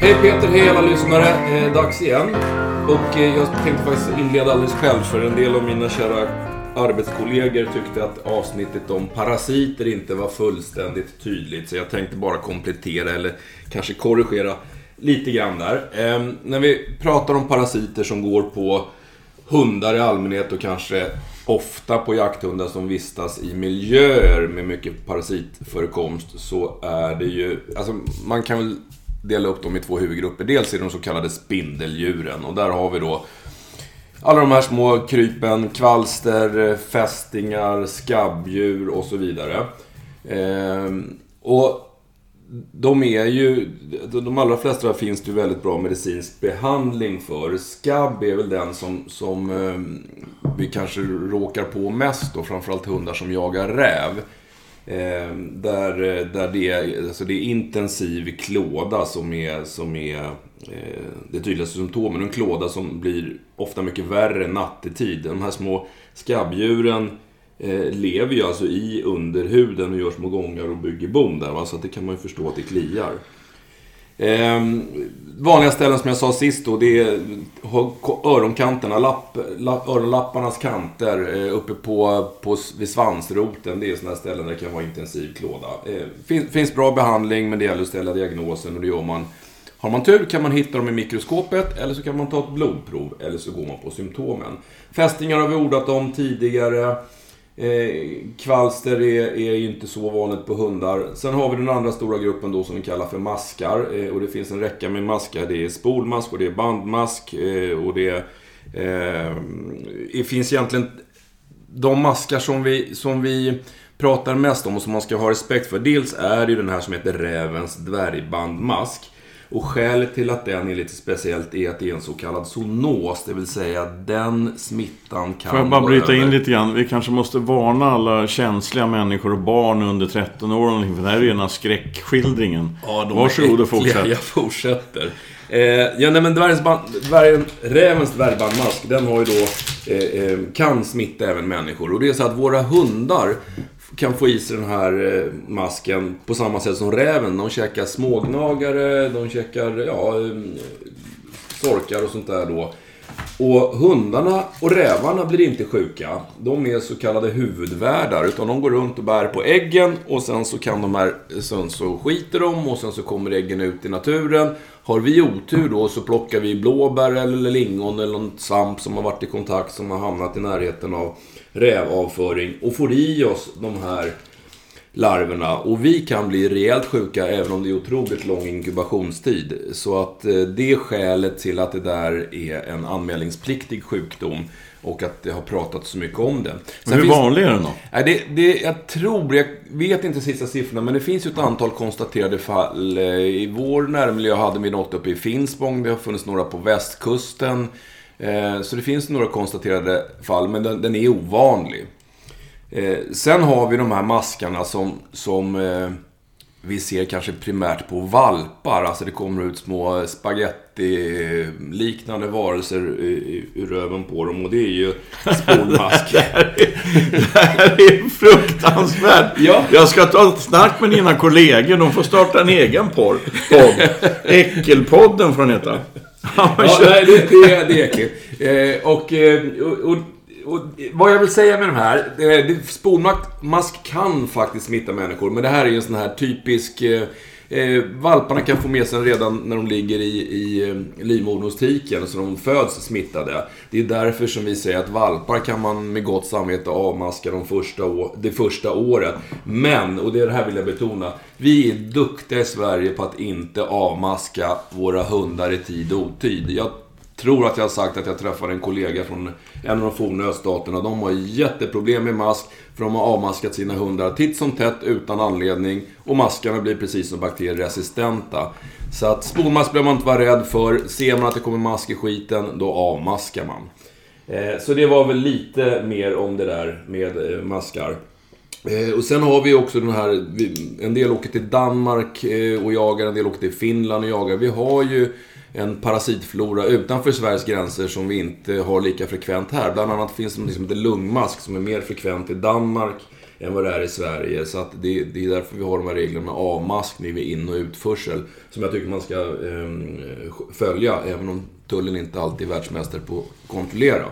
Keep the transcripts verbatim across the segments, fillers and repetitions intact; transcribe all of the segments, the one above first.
Hej Peter, hej alla lyssnare. Eh, dags igen. Och eh, jag tänkte faktiskt inleda alldeles själv, för en del av mina kära arbetskollegor tyckte att avsnittet om parasiter inte var fullständigt tydligt. Så jag tänkte bara komplettera eller kanske korrigera lite grann där. Eh, när vi pratar om parasiter som går på hundar i allmänhet och kanske ofta på jakthundar som vistas i miljöer med mycket parasitförekomst, så är det ju, alltså man kan väl dela upp dem i två huvudgrupper. Dels är de så kallade spindeldjuren, och där har vi då alla de här små krypen, kvalster, fästingar, skabbdjur och så vidare. Ehm, och de är ju, de allra flesta finns det ju väldigt bra medicinsk behandling för. Skabb är väl den som, som vi kanske råkar på mest då, framförallt hundar som jagar räv. Där, där det, alltså det är intensiv klåda som är, som är det tydligaste symptomen. En klåda som blir ofta mycket värre nattetid. De här små skabbdjuren lever ju alltså i underhuden och gör små gångar och bygger bon där, va? Så att det kan man ju förstå att det kliar. Ehm, vanliga ställen som jag sa sist då, det är öronkanterna, lapp, lapp, öronlapparnas kanter, eh, uppe på, på, vid svansroten. Det är sådana ställen där det kan vara intensiv klåda. Eh, fin, finns bra behandling, men det gäller att ställa diagnosen, och det gör man. Har man tur kan man hitta dem i mikroskopet, eller så kan man ta ett blodprov, eller så går man på symptomen. Fästingar har vi ordat om tidigare. Eh, kvalster är, är ju inte så vanligt på hundar. Sen har vi den andra stora gruppen då som vi kallar för maskar, eh, och det finns en räcka med maskar. Det är spolmask och det är bandmask, eh, och det, eh, det finns egentligen de maskar som vi, som vi pratar mest om och som man ska ha respekt för. Dels är det den här som heter rävens dvärgbandmask, och skälet till att den är lite speciellt är att det är en så kallad zoonos, det vill säga den smittan kan... Får jag bara bryta över in lite grann? Vi kanske måste varna alla känsliga människor och barn under tretton år, för det här är ju den här skräckskildringen. Ja, de Varsågod och fortsätt. Jag fortsätter. Eh, ja, nej, men dvärgband, dvärg, rävens dvärgbandmask, den har ju då, eh, eh, kan smitta även människor. Och det är så att våra hundar kan få i sig den här masken på samma sätt som räven. De käkar smågnagare, de käkar, ja, sorkar och sånt där då. Och hundarna och rävarna blir inte sjuka. De är så kallade huvudvärdar, utan de går runt och bär på äggen, och sen så kan de här, sen så skiter de, och sen så kommer äggen ut i naturen. Har vi otur då så plockar vi blåbär eller lingon eller någon svamp som har varit i kontakt, som har hamnat i närheten av rävavföring, och får i oss de här larverna, och vi kan bli rejält sjuka även om det är otroligt lång inkubationstid. Så att det är skälet till att det där är en anmälningspliktig sjukdom, och att det har pratat så mycket om den. Sen men hur vanlig är den då? Nej, det, det, jag tror, jag vet inte sista siffrorna, men det finns ju ett antal konstaterade fall. I vår närmiljö hade vi något uppe i Finnsbång, det har funnits några på västkusten. Så det finns några konstaterade fall, men den, den är ovanlig. Sen har vi de här maskarna som, som vi ser kanske primärt på valpar. Alltså det kommer ut små spagetti-liknande varelser ur röven på dem, och det är ju spolmask. det, här är, det här är fruktansvärt. Ja. Jag ska ta ett snack med dina kollegor, de får starta en egen podd. Äckelpodden får den heta. Ja, nej, det, det är äckligt. Eh, och, och, och, och vad jag vill säga med de här, det, spolmask kan faktiskt smitta människor, men det här är ju en sån här typisk, eh, valparna kan få med sig redan när de ligger i, i livmodern hos tiken, så de föds smittade. Det är därför som vi säger att valpar kan man med gott samvete avmaska de första, å, det första året. Men, och det är det här vill jag betona, vi är duktiga i Sverige på att inte avmaska våra hundar i tid och otid. Jag tror att jag har sagt att jag träffade en kollega från en av de forna öststaterna. De har jätteproblem med mask, för de har avmaskat sina hundar titt som tätt utan anledning, och maskarna blir precis som bakterieresistenta. Så att spolmask behöver man inte vara rädd för. Ser man att det kommer mask i skiten, då avmaskar man. Så det var väl lite mer om det där med maskar. Och sen har vi också den här, en del åker till Danmark och jagar, en del åker till Finland och jagar. Vi har ju en parasitflora utanför Sveriges gränser som vi inte har lika frekvent här. Bland annat finns det något som heter lungmask som är mer frekvent i Danmark än vad det är i Sverige. Så att det, det är därför vi har de här reglerna med avmaskning vid in- och utförsel som jag tycker man ska eh, följa, även om tullen inte alltid är världsmästare på att kontrollera.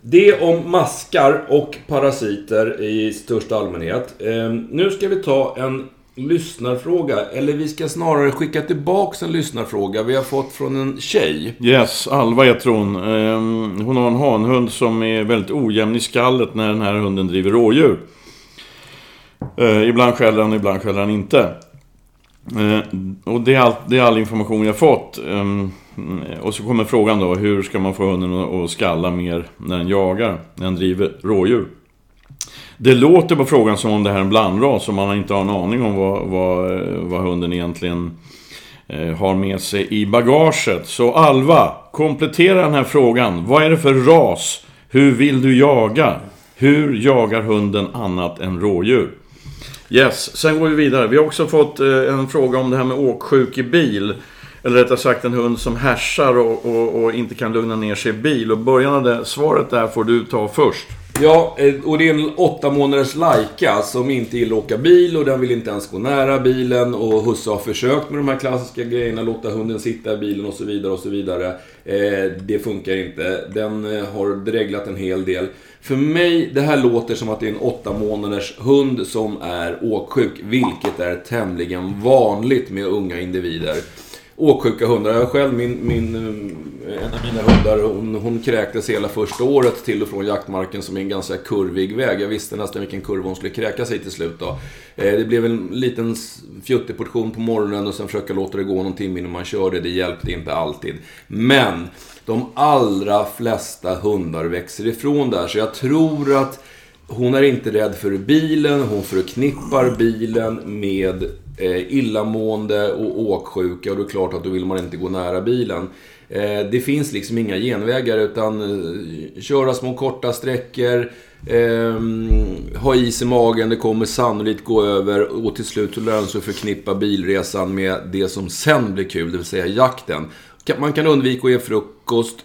Det om maskar och parasiter i största allmänhet. Eh, nu ska vi ta en lyssnarfråga, eller vi ska snarare skicka tillbaka en lyssnarfråga vi har fått från en tjej. Yes, Alva heter hon. Eh, hon har en hanhund som är väldigt ojämn i skallet när den här hunden driver rådjur. Eh, ibland skäller han, ibland skäller han inte. Eh, och det är, all, det är all information jag har fått. Eh, Och så kommer frågan då, hur ska man få hunden att skalla mer när den jagar, när den driver rådjur? Det låter på frågan som om det här är en blandras, som man inte har en aning om vad, vad, vad hunden egentligen eh, har med sig i bagaget. Så Alva, komplettera den här frågan. Vad är det för ras? Hur vill du jaga? Hur jagar hunden annat än rådjur? Yes, sen går vi vidare. Vi har också fått eh, en fråga om det här med åksjuk i bil. Eller rättare sagt en hund som härsar och, och, och inte kan lugna ner sig i bil. Och början av det, svaret där får du ta först. Ja, och det är en åtta månaders lajka som inte gillar att åka bil och den vill inte ens gå nära bilen. Och husse har försökt med de här klassiska grejerna, låta hunden sitta i bilen och så vidare och så vidare. Eh, det funkar inte. Den har dreglat en hel del. För mig, det här låter som att det är en åtta månaders hund som är åksjuk, vilket är tämligen vanligt med unga individer. Åksjuka hundar. Jag själv, min, min, en av mina hundar, hon, hon kräktes hela första året till och från jaktmarken som är en ganska kurvig väg. Jag visste nästan vilken kurva hon skulle kräka sig till slut då. Eh, det blev en liten fjutteportion på morgonen och sen försöka låta det gå någon timme innan man körde. Det hjälpte inte alltid. Men de allra flesta hundar växer ifrån där. Så jag tror att hon är inte rädd för bilen. Hon förknippar bilen med illamående och åksjuka, och det är klart att då vill man inte gå nära bilen. Det finns liksom inga genvägar, utan köra små korta sträckor, ha is i magen, det kommer sannolikt gå över, och till slut så lär sig förknippa bilresan med det som sen blir kul, det vill säga jakten. Man kan undvika att ge frukost.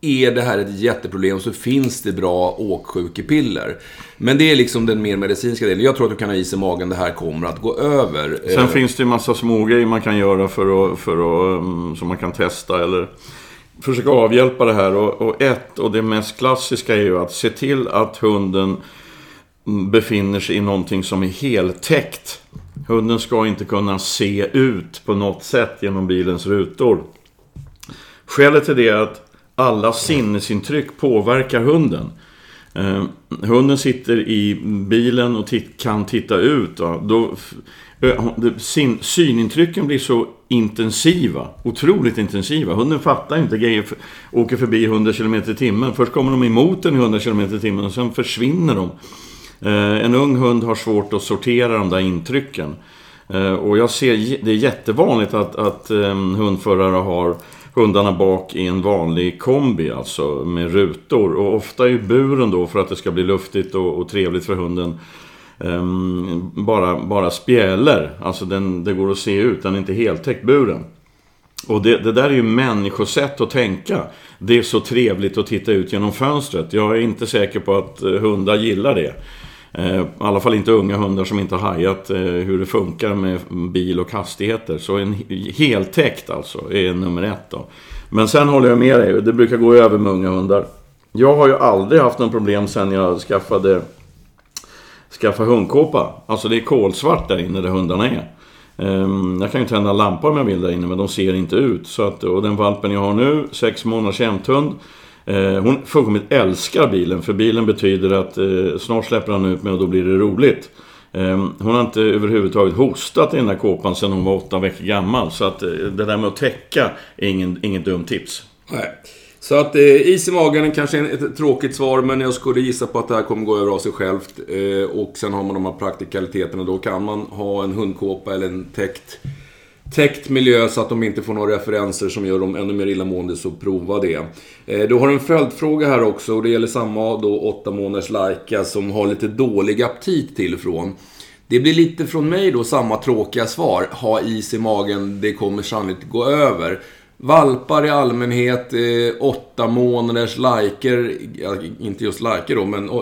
Är det här ett jätteproblem så finns det bra åksjukepiller. Men det är liksom den mer medicinska delen. Jag tror att du kan ha is i magen, det här kommer att gå över. Sen eh. finns det en massa små grejer man kan göra för att, för att, som man kan testa eller försöka avhjälpa det här. Och, och ett, och det mest klassiska är ju att se till att hunden befinner sig i någonting som är heltäckt. Hunden ska inte kunna se ut på något sätt genom bilens rutor. Skälet till det är att alla sinnesintryck påverkar hunden. Eh, hunden sitter i bilen och titt, kan titta ut. Va? Då, sin, synintrycken blir så intensiva. Otroligt intensiva. Hunden fattar inte grejer. För, åker förbi hundra kilometer i timmen. Först kommer de emot den hundra kilometer i timmen och sen försvinner de. Eh, en ung hund har svårt att sortera de där intrycken. Eh, och jag ser, det är jättevanligt att, att eh, hundförare har hundarna bak i en vanlig kombi, alltså med rutor, och ofta är buren då, för att det ska bli luftigt och, och trevligt för hunden, ehm, bara, bara spjäler, alltså den, det går att se ut, den är inte helt täckt buren. Och det, det där är ju människosätt att tänka. Det är så trevligt att titta ut genom fönstret. Jag är inte säker på att hundar gillar det, ehm, i alla fall inte unga hundar som inte har hajat eh, hur det funkar med bil och hastigheter. Så en heltäckt alltså är nummer ett då. Men sen håller jag med dig, det brukar gå över med unga hundar. Jag har ju aldrig haft någon problem sen jag skaffade skaffade hundkåpa. Alltså det är kolsvart där inne där hundarna är. ehm, Jag kan ju tända lampor om jag vill där inne, men de ser inte ut så att, och den valpen jag har nu, sex månaders jämthund, hon fullkomligt älskar bilen, för bilen betyder att eh, snart släpper han ut mig och då blir det roligt. Eh, hon har inte överhuvudtaget hostat i den här kåpan sedan hon var åtta veckor gammal, så att eh, det där med att täcka är ingen, ingen dum tips. Nej. Så att eh, is i magen kanske är ett tråkigt svar, men jag skulle gissa på att det här kommer gå över av sig självt. Eh, och sen har man de här praktikaliteterna, då kan man ha en hundkåpa eller en täckt täckt miljö så att de inte får några referenser som gör dem ännu mer illamående, så prova det. Eh, du har en följdfråga här också, och det gäller samma då åtta månaders lajka som har lite dålig aptit till ifrån. Det blir lite från mig då samma tråkiga svar. Ha is i magen, det kommer sannolikt gå över. Valpar i allmänhet, eh, åtta månaders lajker, inte just lajker då, men... Eh,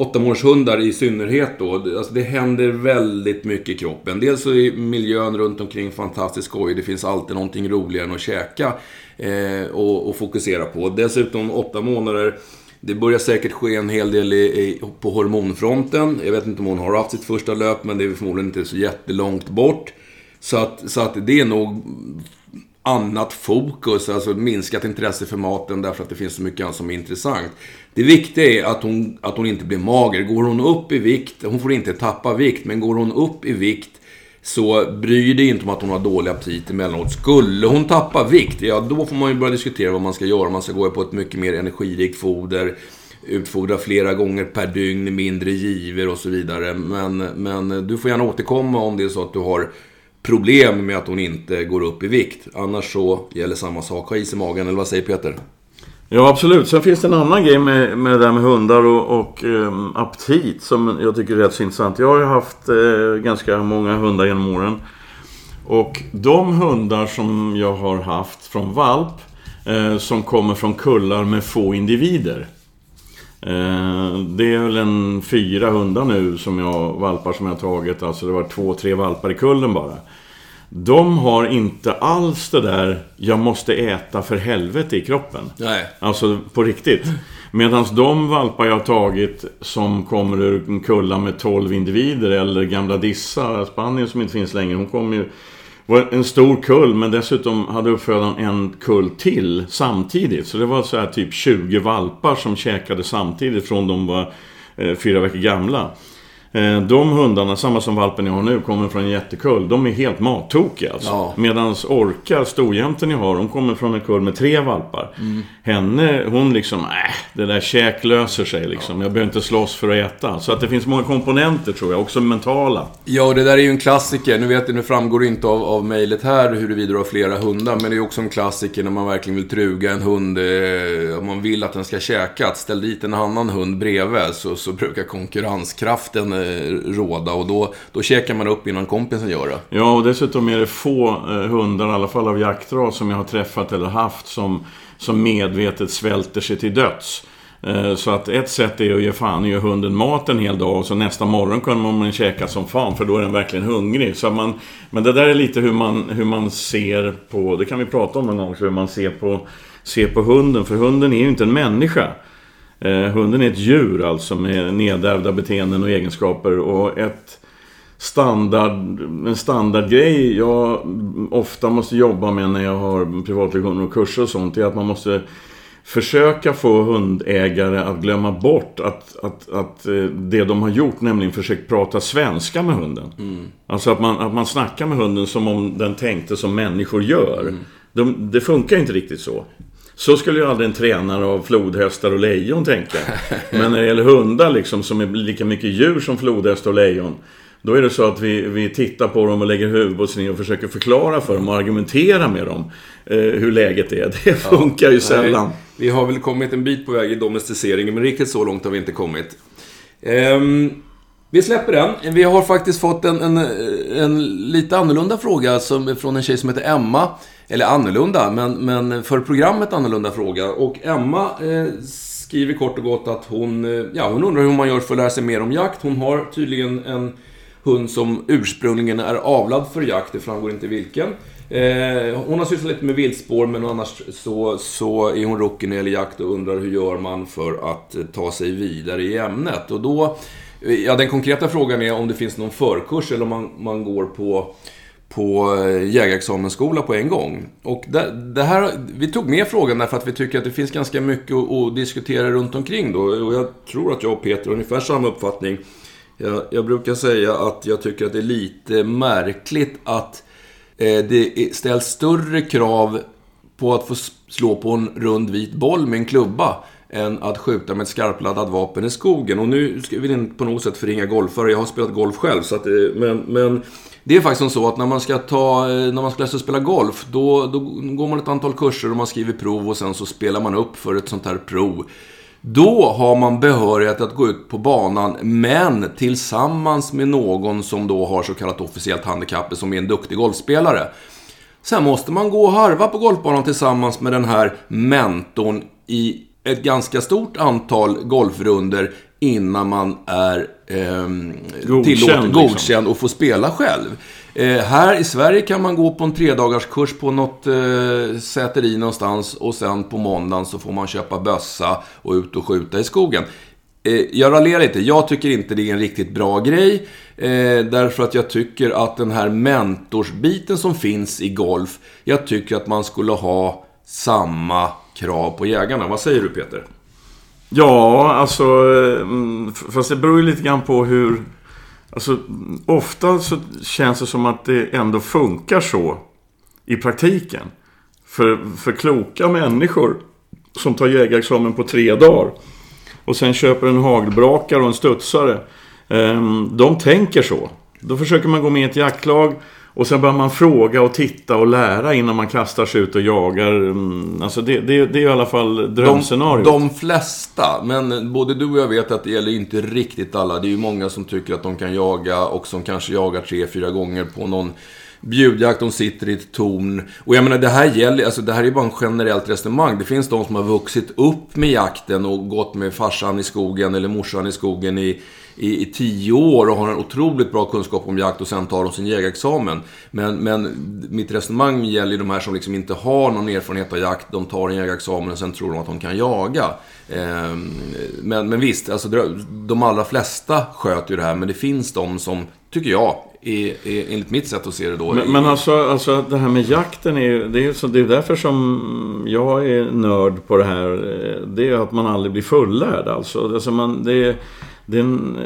åttamånaders hundar i synnerhet då, alltså det händer väldigt mycket i kroppen. Dels så är miljön runt omkring fantastiskt skoj. Det finns alltid någonting roligare än att käka eh, och, och fokusera på. Dessutom åtta månader, det börjar säkert ske en hel del i, i, på hormonfronten. Jag vet inte om hon har haft sitt första löp, men det är förmodligen inte så jättelångt bort. Så att, så att det är nog annat fokus, alltså minskat intresse för maten därför att det finns så mycket annat som är intressant. Det viktiga är att hon, att hon inte blir mager. Går hon upp i vikt, hon får inte tappa vikt, men går hon upp i vikt så bryr det inte om att hon har dålig aptit emellanåt. Skulle hon tappa vikt, ja då får man ju börja diskutera vad man ska göra. Man ska gå på ett mycket mer energirikt foder, utfodra flera gånger per dygn, mindre giver och så vidare. Men, men du får gärna återkomma om det är så att du har problem med att hon inte går upp i vikt. Annars så gäller samma sak, ha is i magen, eller vad säger Peter? Ja, absolut. Sen finns det en annan grej med, med det där med hundar och, och um, aptit som jag tycker är rätt så intressant. Jag har ju haft eh, ganska många hundar genom åren. Och de hundar som jag har haft från valp eh, som kommer från kullar med få individer. Eh, det är väl en fyra hundar nu som jag valpar som jag har tagit. Alltså det var två, tre valpar i kullen bara. De har inte alls det där jag måste äta för helvete i kroppen. Nej. Alltså på riktigt. Medan de valpar jag har tagit som kommer ur en kulla med tolv individer eller gamla dissa, Spanien som inte finns längre. Hon kom ju, var en stor kull, men dessutom hade uppfödaren en kull till samtidigt. Så det var så här typ tjugo valpar som käkade samtidigt från de var eh, fyra veckor gamla. De hundarna, samma som valpen jag har nu, kommer från en jättekull. De är helt mattokiga alltså. Ja. Medan orkar, storjämten jag har, de kommer från en kull med tre valpar. Mm. Henne, hon liksom, äh, det där käk löser sig liksom. Ja. Jag behöver inte slåss för att äta. Så att det finns många komponenter tror jag, också mentala. Ja, och det där är ju en klassiker. Nu vet jag, nu framgår det inte av, av mejlet här huruvida du har flera hundar. Men det är också en klassiker när man verkligen vill truga en hund. Eh, om man vill att den ska käka, att ställa dit en annan hund bredvid så, så brukar konkurrenskraften råda och då, då käkar man upp innan kompisen gör det. Ja, och dessutom är det få eh, hundar, i alla fall av jaktras som jag har träffat eller haft som, som medvetet svälter sig till döds. Eh, så att ett sätt är att ge fan, ge hunden mat en hel dag och så nästa morgon kan man käka som fan för då är den verkligen hungrig. Så man, men det där är lite hur man, hur man ser på, det kan vi prata om en gång, hur man ser på, ser på hunden, för hunden är ju inte en människa. Eh, hunden är ett djur alltså med nedärvda beteenden och egenskaper, och ett standard, en standardgrej jag ofta måste jobba med när jag har privatlektioner och kurser och sånt är att man måste försöka få hundägare att glömma bort att, att, att det de har gjort, nämligen försökt prata svenska med hunden. Mm. Alltså att man, att man snackar med hunden som om den tänkte som människor gör. Mm. De, det funkar inte riktigt så. Så skulle ju aldrig en tränare av flodhästar och lejon tänka. Men när det gäller hundar liksom, som är lika mycket djur som flodhästar och lejon, då är det så att vi, vi tittar på dem och lägger huvudet ner och försöker förklara för dem och argumentera med dem eh, hur läget är. Det funkar ja, ju sällan. Nej, vi har väl kommit en bit på väg i domesticeringen, men riktigt så långt har vi inte kommit. Ehm, vi släpper den. Vi har faktiskt fått en, en, en lite annorlunda fråga som, från en tjej som heter Emma. Eller annorlunda, men, men för programmet annorlunda fråga. Och Emma eh, skriver kort och gott att hon, eh, ja, hon undrar hur man gör för att lära sig mer om jakt. Hon har tydligen en hund som ursprungligen är avlad för jakt, det framgår inte vilken. Eh, hon har sysslat lite med viltspår, men annars så, så är hon rookie när det gäller jakt och undrar hur gör man för att ta sig vidare i ämnet. Och då, ja, den konkreta frågan är om det finns någon förkurs eller om man, man går på... på jägarexamensskola på en gång. Och det, det här, vi tog med frågan därför att vi tycker att det finns ganska mycket att, att diskutera runt omkring då. Och jag tror att jag och Peter har ungefär samma uppfattning. Jag, jag brukar säga att jag tycker att det är lite märkligt att eh, det ställs större krav på att få slå på en rund vit boll med en klubba än att skjuta med ett skarpladdat vapen i skogen. Och nu vill jag inte på något sätt förringa golfare. Jag har spelat golf själv, så att, men... men det är faktiskt så att när man ska ta när man ska läsa och spela golf, då, då går man ett antal kurser och man skriver prov och sen så spelar man upp för ett sånt här prov. Då har man behörighet att gå ut på banan, men tillsammans med någon som då har så kallat officiellt handikapp, som är en duktig golfspelare. Sen måste man gå och harva på golfbanan tillsammans med den här mentorn i ett ganska stort antal golfrunder innan man är eh, godkänd, tillåten, godkänd liksom. Och får spela själv. Eh, här i Sverige kan man gå på en tredagarskurs på något eh, säteri någonstans, och sen på måndagen så får man köpa bössa och ut och skjuta i skogen. Eh, jag raljerar inte, jag tycker inte det är en riktigt bra grej, eh, därför att jag tycker att den här mentorsbiten som finns i golf, jag tycker att man skulle ha samma krav på jägarna. Vad säger du, Peter? Ja, alltså, fast det beror ju lite grann på hur, alltså ofta så känns det som att det ändå funkar så i praktiken. För, för kloka människor som tar jägarexamen på tre dagar och sen köper en hagelbrakare och en studsare, de tänker så. Då försöker man gå med i ett jaktlag och sen börjar man fråga och titta och lära innan man kastar sig ut och jagar. Alltså det, det, det är i alla fall drömscenariot. De, de flesta, men både du och jag vet att det gäller inte riktigt alla. Det är ju många som tycker att de kan jaga och som kanske jagar tre, fyra gånger på någon bjudjakt. De sitter i ett torn. Och jag menar, det här gäller, alltså det här är bara en generellt resonemang. Det finns de som har vuxit upp med jakten och gått med farsan i skogen eller morsan i skogen i I, i tio år och har en otroligt bra kunskap om jakt, och sen tar de sin jägarexamen. Men, men mitt resonemang gäller ju de här som liksom inte har någon erfarenhet av jakt. De tar en jägarexamen och sen tror de att de kan jaga. Eh, men, men visst, alltså, de allra flesta sköter ju det här, men det finns de som, tycker jag, är, är, enligt mitt sätt att se det då. Men, i... men alltså, alltså det här med jakten är ju, det är, så, det är därför som jag är nörd på det här. Det är att man aldrig blir fullärd. Alltså, alltså man, det är... Den,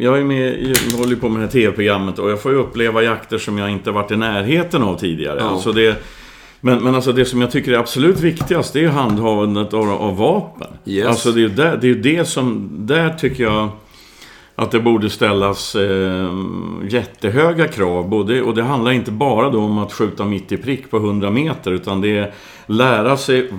jag är med, jag håller på med det här tv-programmet och jag får ju uppleva jakter som jag inte varit i närheten av tidigare. Oh. Alltså det, men, men alltså det som jag tycker är absolut viktigast, det är handhavandet av, av vapen. Yes. Alltså det är ju där, det, är det som, där tycker jag att det borde ställas eh, jättehöga krav. Både, och det handlar inte bara då om att skjuta mitt i prick på hundra meter, utan det är lära sig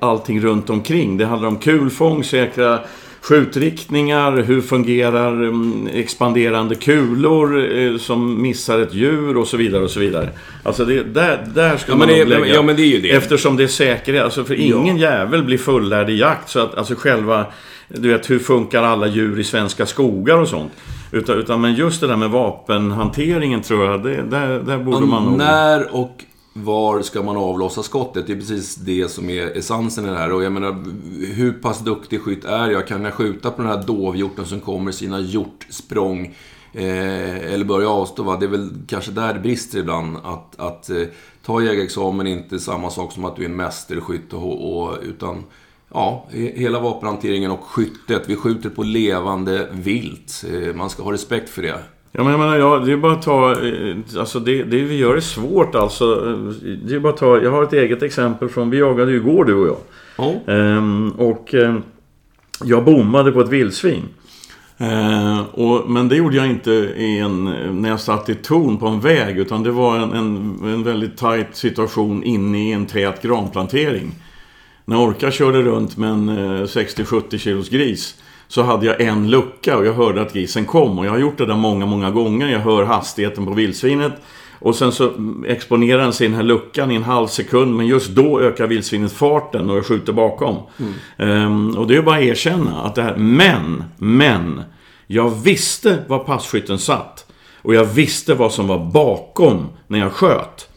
allting runt omkring. Det handlar om kulfång, säkra skjutriktningar, hur fungerar expanderande kulor som missar ett djur och så vidare och så vidare. Alltså det, där, där ska ja, man det, lägga. Ja, men det är ju det. Eftersom det är säkerhet, alltså för ingen ja. jävel blir fullärd i jakt, så att alltså själva, du vet, hur funkar alla djur i svenska skogar och sånt. Utan, utan men just det där med vapenhanteringen tror jag, det, där, där borde man nog... När och var ska man avlossa skottet? Det är precis det som är essensen i det här. Och jag menar, hur pass duktig skytt är jag? Kan jag skjuta på den här dovhjorten som kommer sina hjortsprång? Eh, eller börja avstå, va? Det är väl kanske där det brister ibland. Att, att eh, ta jägarexamen är inte samma sak som att du är en mästerskytt. Och, och, utan ja, hela vapenhanteringen och skyttet. Vi skjuter på levande vilt. Eh, man ska ha respekt för det. Ja, men jag menar, ja, det är bara att ta, alltså det, det vi gör är svårt, alltså det är bara att ta, jag har ett eget exempel från, vi jagade ju igår du och jag. Oh. Ehm, och ehm, jag bommade på ett vildsvin. Ehm, och, men det gjorde jag inte i en, när jag satt i torn på en väg, utan det var en, en, en väldigt tajt situation inne i en tät granplantering. När orka körde runt med en eh, sextio till sjuttio kilos gris, så hade jag en lucka och jag hörde att grisen kom. Och jag har gjort det där många, många gånger. Jag hör hastigheten på vildsvinet. Och sen så exponerar den sig i den här luckan i en halv sekund. Men just då ökar vildsvinet farten och jag skjuter bakom. Mm. Um, och det är bara att erkänna att det här... Men, men, jag visste var passkytten satt. Och jag visste vad som var bakom när jag sköt.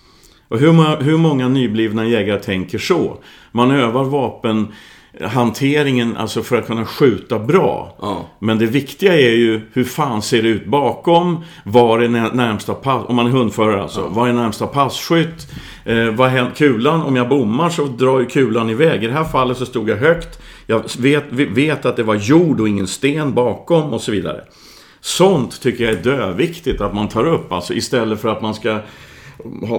Och hur, ma- hur många nyblivna jägare tänker så? Man övar vapen... hanteringen, alltså för att kunna skjuta bra. Ja. Men det viktiga är ju hur fan ser det ut bakom, var är närmsta pass, om man är hundförare alltså, ja. Var är närmsta passkytt, eh, vad händer kulan, om jag bommar så drar ju kulan iväg. I det här fallet så stod jag högt, jag vet, vet att det var jord och ingen sten bakom och så vidare. Sånt tycker jag är dödviktigt att man tar upp, alltså istället för att man ska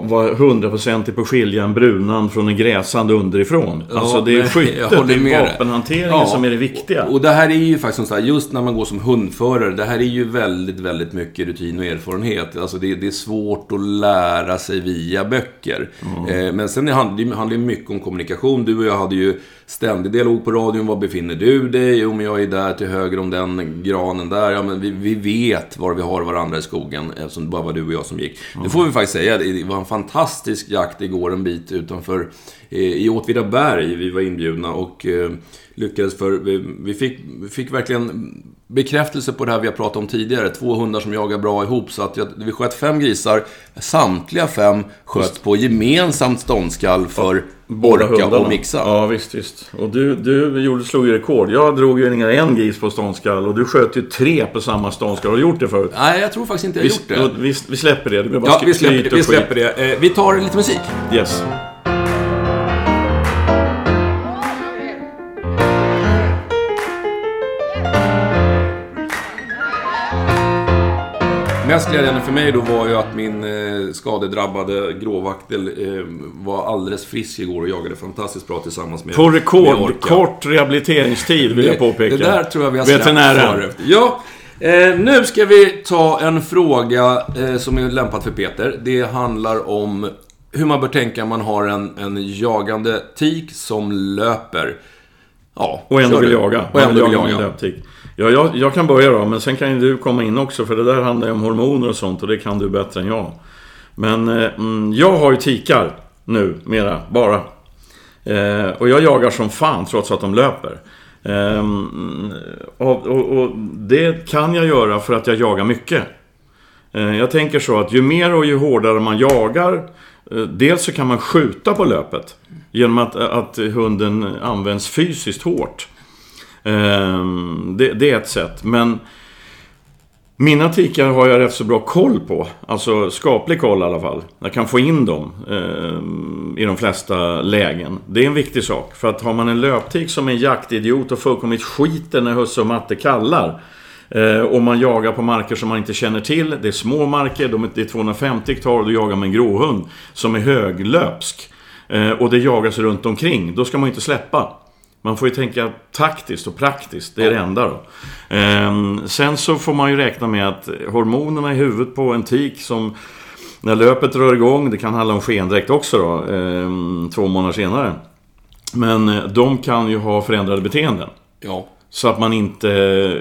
var hundraprocentig på skiljan brunan från en gräsande underifrån. Ja, alltså det är skyttet, det är vapenhanteringen ja, som är det viktiga. Och, och det här är ju faktiskt så här, just när man går som hundförare, det här är ju väldigt, väldigt mycket rutin och erfarenhet. Alltså det, det är svårt att lära sig via böcker. Mm. Eh, men sen handlar det mycket om kommunikation. Du och jag hade ju ständig dialog på radion. Var befinner du dig? Jo, men jag är där till höger om den granen där. Ja, men vi, vi vet var vi har varandra i skogen, eftersom det bara var du och jag som gick. Mm. Det får vi faktiskt säga. det var en fantastisk jakt igår en bit utanför eh, i Åtvidaberg. Vi var inbjudna och eh, lyckades för vi, vi, fick, vi fick verkligen bekräftelse på det här vi har pratat om tidigare. Två hundar som jagar bra ihop, så att jag, vi sköt fem grisar. Samtliga fem sköt på gemensamt ståndskall för båda hundarna och mixa. Ja visst, visst. Och du, du gjorde, slog ju rekord. Jag drog ju inga en gris på ståndskall och du sköt ju tre på samma ståndskall. Har du gjort det förut? Nej, jag tror faktiskt inte jag vi, gjort det. Vi, vi släpper det. det bara ja, vi släpper, vi släpper det. Eh, vi tar lite musik. Yes. Mest glädjande för mig då var ju att min eh, skadedrabbade gråvaktel eh, var alldeles frisk igår och jagade fantastiskt bra tillsammans med... På rekordkort rehabiliteringstid vill jag påpeka. Det där tror jag vi har släppt. Ja, eh, nu ska vi ta en fråga eh, som är lämpad för Peter. Det handlar om hur man bör tänka om man har en, en jagande tik som löper. Ja, och ändå vill jaga. Och ändå vill jaga. Ja, jag, jag kan börja då, men sen kan ju du komma in också, för det där handlar ju om hormoner och sånt och det kan du bättre än jag. Men eh, jag har ju tikar nu, mera, bara. Eh, och jag jagar som fan trots att de löper. Eh, och, och, och det kan jag göra för att jag jagar mycket. Eh, jag tänker så att ju mer och ju hårdare man jagar, eh, dels så kan man skjuta på löpet genom att, att hunden används fysiskt hårt. Det, det är ett sätt. Men mina tikar har jag rätt så bra koll på. Alltså skaplig koll i alla fall. Jag kan få in dem eh, i de flesta lägen. Det är en viktig sak. För att har man en löptik som en jaktidiot och fullkomligt skiter när husse och matte kallar, eh, och man jagar på marker som man inte känner till, det är små marker, de, det är tvåhundrafemtio hektar, och du jagar med en gråhund som är höglöpsk, eh, och det jagas runt omkring, då ska man inte släppa. Man får ju tänka taktiskt och praktiskt. Det är det enda då. Ehm, sen så får man ju räkna med att hormonerna i huvudet på en tik som när löpet rör igång, det kan handla om skendräkt också då, ehm, två månader senare. Men de kan ju ha förändrade beteenden. Ja. Så att man inte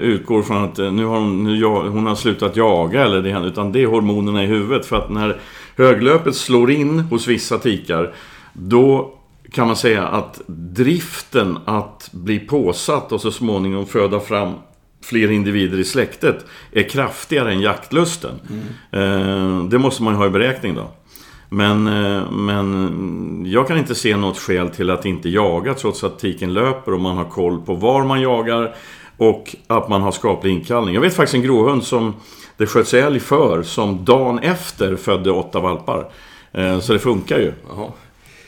utgår från att nu har hon, nu, hon har slutat jaga eller det händer, utan det är hormonerna i huvudet. För att när höglöpet slår in hos vissa tikar, då kan man säga att driften att bli påsatt och så småningom föda fram fler individer i släktet är kraftigare än jaktlusten. Mm. Det måste man ha i beräkning då. Men, men jag kan inte se något skäl till att inte jaga trots att tiken löper och man har koll på var man jagar och att man har skaplig inkallning. Jag vet faktiskt en gråhund som det sköts älg för som dagen efter födde åtta valpar. Så det funkar ju. Jaha.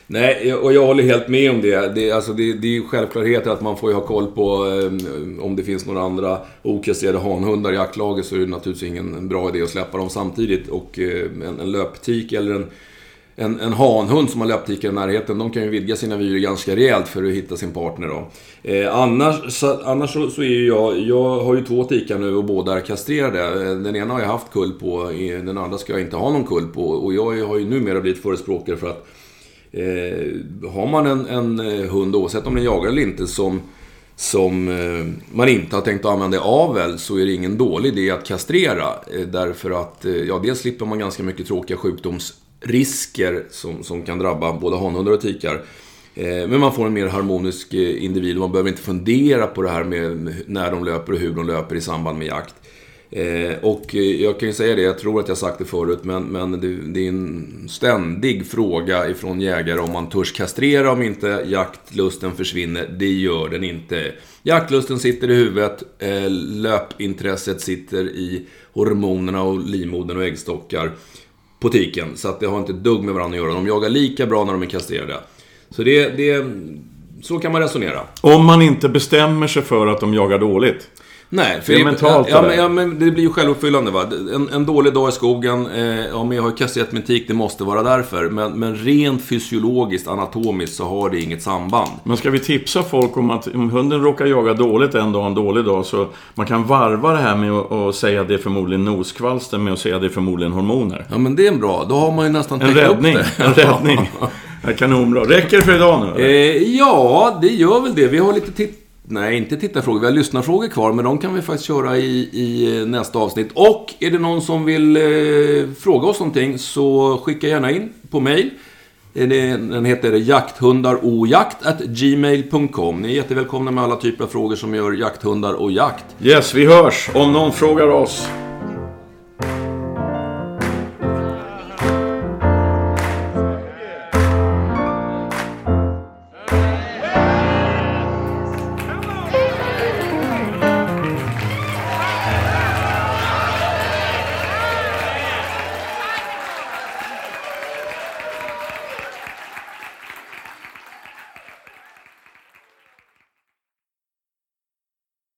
Nej, och jag håller helt med om det. Det, alltså det, det är ju självklarheter att man får ju ha koll på eh, om det finns några andra okastrerade hanhundar i jaktlaget, så är det naturligtvis ingen bra idé att släppa dem samtidigt. Och eh, en, en löptik eller en, en, en hanhund som har löptikar i närheten, de kan ju vidga sina vyer ganska rejält för att hitta sin partner då. Eh, annars så, annars så, så är ju jag, jag har ju två tikar nu och båda är kastrerade. Den ena har jag haft kull på, den andra ska jag inte ha någon kull på. Och jag har ju numera blivit förespråkare för att Eh, har man en, en hund, oavsett om den jagar eller inte, som, som eh, man inte har tänkt att använda avel, så är det ingen dålig idé att kastrera. Eh, därför att eh, ja, dels slipper man ganska mycket tråkiga sjukdomsrisker som, som kan drabba både hanhundar och tikar. Eh, men man får en mer harmonisk eh, individ. Man behöver inte fundera på det här med när de löper och hur de löper i samband med jakt. Eh, och jag kan ju säga det, jag tror att jag sagt det förut, men, men det, det är en ständig fråga ifrån jägare om man törs kastrera om inte jaktlusten försvinner. Det gör den inte. Jaktlusten sitter i huvudet, eh, löpintresset sitter i hormonerna och livmodern och äggstockar på tiken, så att det har inte dugg med varandra att göra. De jagar lika bra när de är kastrerade. Så det, det, så kan man resonera. Om man inte bestämmer sig för att de jagar dåligt. Nej, för det, är mentalt, ja, men, ja, men det blir ju självuppfyllande va? En, en dålig dag i skogen, eh, om jag har kastat min tik, det måste vara därför, men, men rent fysiologiskt, anatomiskt, så har det inget samband. Men ska vi tipsa folk om att om hunden råkar jaga dåligt en dag, en dålig dag, så man kan varva det här med att säga att det är förmodligen noskvalster med att säga att det är förmodligen hormoner. Ja, men det är bra, då har man ju nästan en räddning, upp det. En räddning, en räddning. Kanonbra, räcker för idag nu? Eh, ja, det gör väl det, vi har lite titt Nej, inte tittarfrågor. Vi har lyssnarfrågor kvar, men de kan vi faktiskt köra i, i nästa avsnitt. Och är det någon som vill eh, fråga oss någonting, så skicka gärna in på mejl. Den heter jakthundarochjakt at gmail punkt com. Ni är jättevälkomna med alla typer av frågor som gör jakthundar och jakt. Yes, vi hörs om någon frågar oss.